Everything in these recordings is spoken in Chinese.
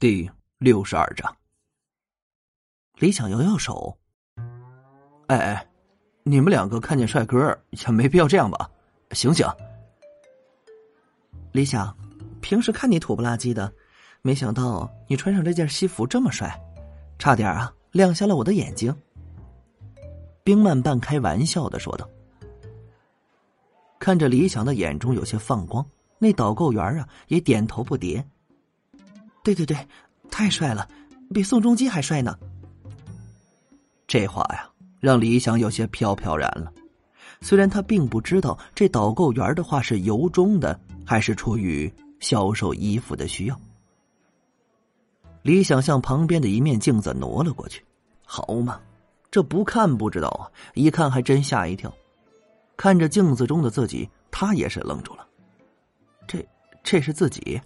第62章。李想摇摇手：“哎，你们两个看见帅哥也没必要这样吧？醒醒！”李想，平时看你土不拉几的，没想到你穿上这件西服这么帅，差点啊亮瞎了我的眼睛。”冰曼半开玩笑的说道。看着李想的眼中有些放光，那导购员啊也点头不迭。对对对，太帅了，比宋仲基还帅呢。这话呀让李想有些飘飘然了，虽然他并不知道这导购员的话是由衷的还是出于销售衣服的需要。李想向旁边的一面镜子挪了过去，好嘛，这不看不知道啊，一看还真吓一跳。看着镜子中的自己，他也是愣住了，这是自己？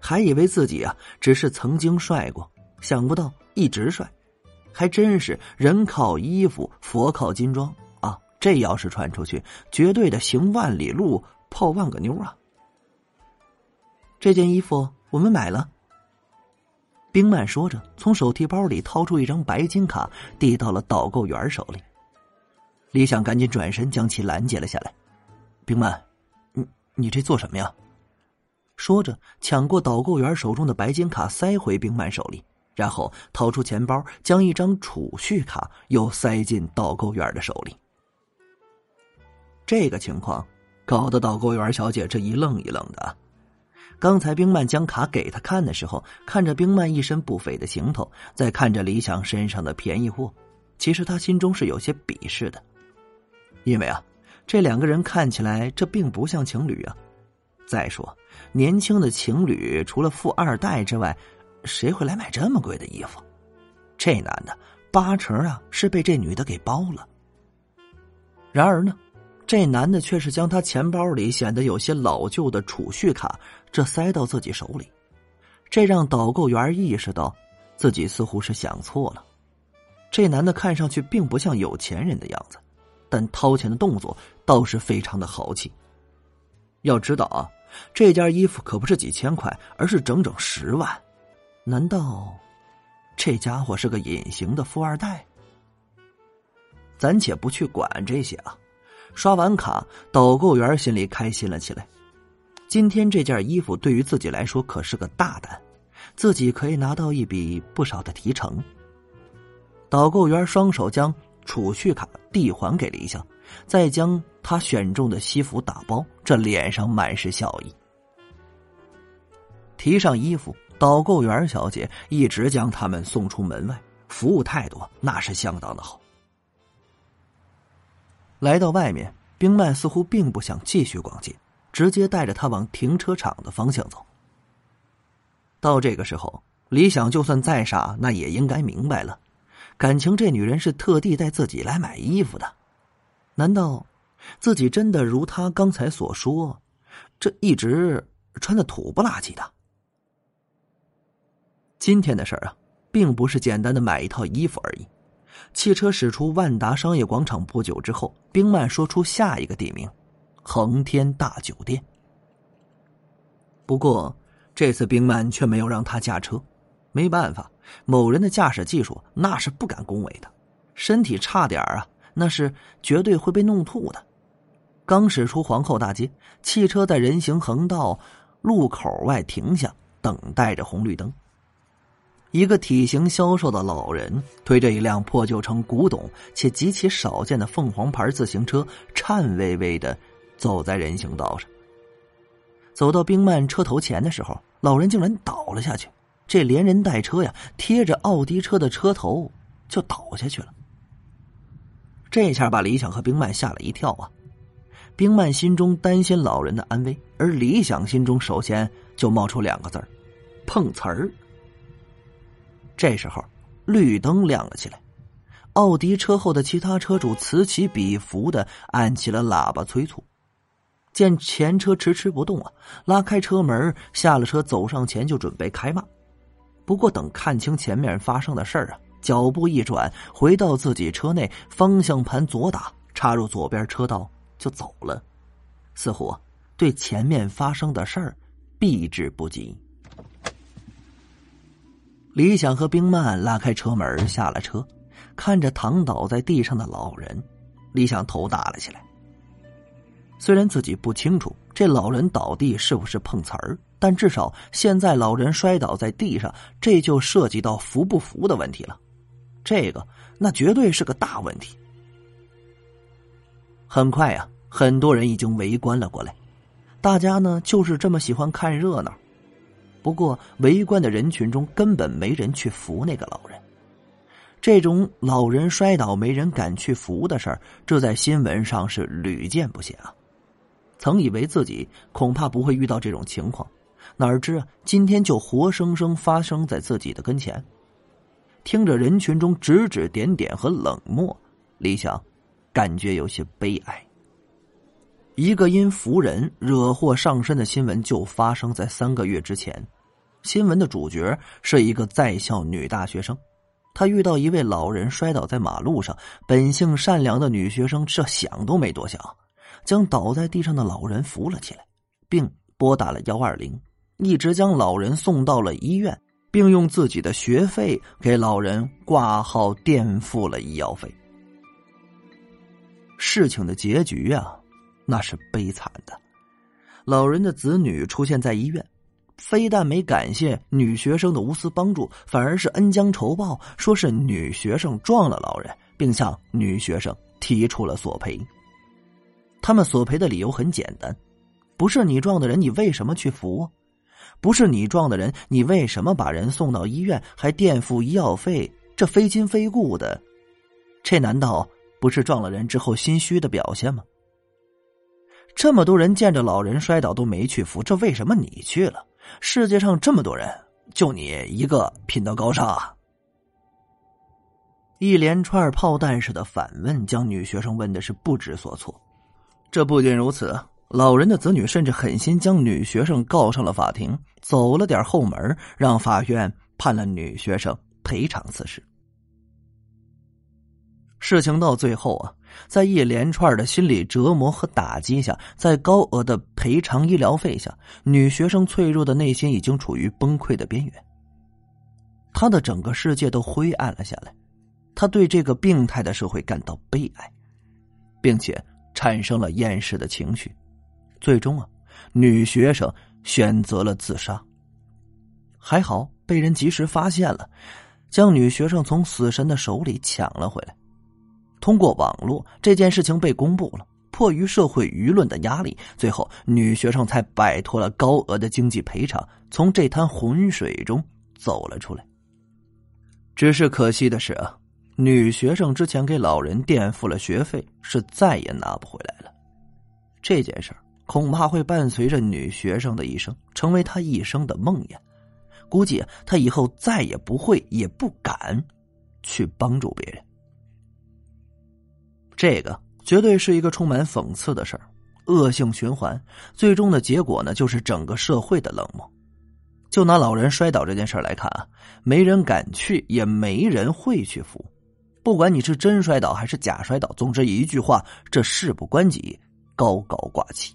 还以为自己啊只是曾经帅过，想不到一直帅，还真是人靠衣服佛靠金装啊！这要是传出去，绝对的行万里路泡万个妞啊！这件衣服我们买了。冰曼说着从手提包里掏出一张白金卡递到了导购员手里。李想赶紧转身将其拦截了下来。冰曼，你这做什么呀？说着抢过导购员手中的白金卡塞回冰曼手里，然后掏出钱包将一张储蓄卡又塞进导购员的手里。这个情况搞得导购员小姐这一愣一愣的。刚才冰曼将卡给她看的时候，看着冰曼一身不菲的行头，再看着李想身上的便宜货，其实她心中是有些鄙视的。因为啊这两个人看起来这并不像情侣啊。再说年轻的情侣除了富二代之外，谁会来买这么贵的衣服？这男的八成啊是被这女的给包了。然而呢，这男的却是将他钱包里显得有些老旧的储蓄卡这塞到自己手里，这让导购员意识到自己似乎是想错了。这男的看上去并不像有钱人的样子，但掏钱的动作倒是非常的豪气。要知道啊，这件衣服可不是几千块，而是整整10万。难道这家伙是个隐形的富二代？咱且不去管这些啊。刷完卡，导购员心里开心了起来。今天这件衣服对于自己来说可是个大单，自己可以拿到一笔不少的提成。导购员双手将储蓄卡递还给李想，再将他选中的西服打包，这脸上满是笑意。提上衣服，导购员小姐一直将他们送出门外，服务态度那是相当的好。来到外面，冰曼似乎并不想继续逛街，直接带着他往停车场的方向走。到这个时候，李想就算再傻，那也应该明白了，感情这女人是特地带自己来买衣服的。难道自己真的如她刚才所说，这一直穿的土不拉几的？今天的事儿啊，并不是简单的买一套衣服而已。汽车驶出万达商业广场不久之后，冰曼说出下一个地名——恒天大酒店。不过，这次冰曼却没有让他驾车。没办法，某人的驾驶技术那是不敢恭维的，身体差点啊，那是绝对会被弄吐的。刚驶出皇后大街，汽车在人行横道路口外停下，等待着红绿灯。一个体型消瘦的老人推着一辆破旧成古董且极其少见的凤凰牌自行车，颤巍巍地走在人行道上。走到冰曼车头前的时候，老人竟然倒了下去，这连人带车呀贴着奥迪车的车头就倒下去了。这下把李想和冰曼吓了一跳啊。冰曼心中担心老人的安危，而李想心中首先就冒出两个字儿：碰瓷儿。这时候绿灯亮了起来，奥迪车后的其他车主此起彼伏地按起了喇叭催促。见前车迟迟不动啊，拉开车门下了车，走上前就准备开骂。不过等看清前面发生的事儿啊，脚步一转回到自己车内，方向盘左打插入左边车道就走了，似乎啊对前面发生的事儿避之不及。李想和冰曼拉开车门下了车，看着躺倒在地上的老人，李想头大了起来。虽然自己不清楚这老人倒地是不是碰瓷儿，但至少现在老人摔倒在地上，这就涉及到服不服的问题了。这个那绝对是个大问题。很快啊，很多人已经围观了过来。大家呢就是这么喜欢看热闹。不过围观的人群中根本没人去扶那个老人。这种老人摔倒没人敢去扶的事儿，这在新闻上是屡见不鲜啊。曾以为自己恐怕不会遇到这种情况，哪知啊，今天就活生生发生在自己的跟前。听着人群中指指点点和冷漠，李想感觉有些悲哀。一个因扶人惹祸上身的新闻就发生在3个月之前。新闻的主角是一个在校女大学生，她遇到一位老人摔倒在马路上，本性善良的女学生这想都没多想，将倒在地上的老人扶了起来，并拨打了120，一直将老人送到了医院，并用自己的学费给老人挂号垫付了医药费。事情的结局啊，那是悲惨的。老人的子女出现在医院，非但没感谢女学生的无私帮助，反而是恩将仇报，说是女学生撞了老人，并向女学生提出了索赔。他们索赔的理由很简单，不是你撞的人，你为什么去扶啊？不是你撞的人，你为什么把人送到医院还垫付医药费？这非亲非故的，这难道不是撞了人之后心虚的表现吗？这么多人见着老人摔倒都没去扶，这为什么你去了？世界上这么多人，就你一个品德高尚啊？一连串炮弹似的反问将女学生问的是不知所措。这不仅如此，老人的子女甚至狠心将女学生告上了法庭，走了点后门，让法院判了女学生赔偿此事。事情到最后啊，在一连串的心理折磨和打击下，在高额的赔偿医疗费下，女学生脆弱的内心已经处于崩溃的边缘，她的整个世界都灰暗了下来，她对这个病态的社会感到悲哀，并且产生了厌世的情绪。最终啊，女学生选择了自杀。还好被人及时发现了，将女学生从死神的手里抢了回来。通过网络，这件事情被公布了，迫于社会舆论的压力，最后女学生才摆脱了高额的经济赔偿，从这滩浑水中走了出来。只是可惜的是啊，女学生之前给老人垫付了学费，是再也拿不回来了。这件事儿恐怕会伴随着女学生的一生，成为她一生的梦魇。估计她以后再也不会也不敢去帮助别人。这个绝对是一个充满讽刺的事儿，恶性循环，最终的结果呢，就是整个社会的冷漠。就拿老人摔倒这件事来看啊，没人敢去，也没人会去扶。不管你是真摔倒还是假摔倒，总之一句话，这事不关己，高高挂起。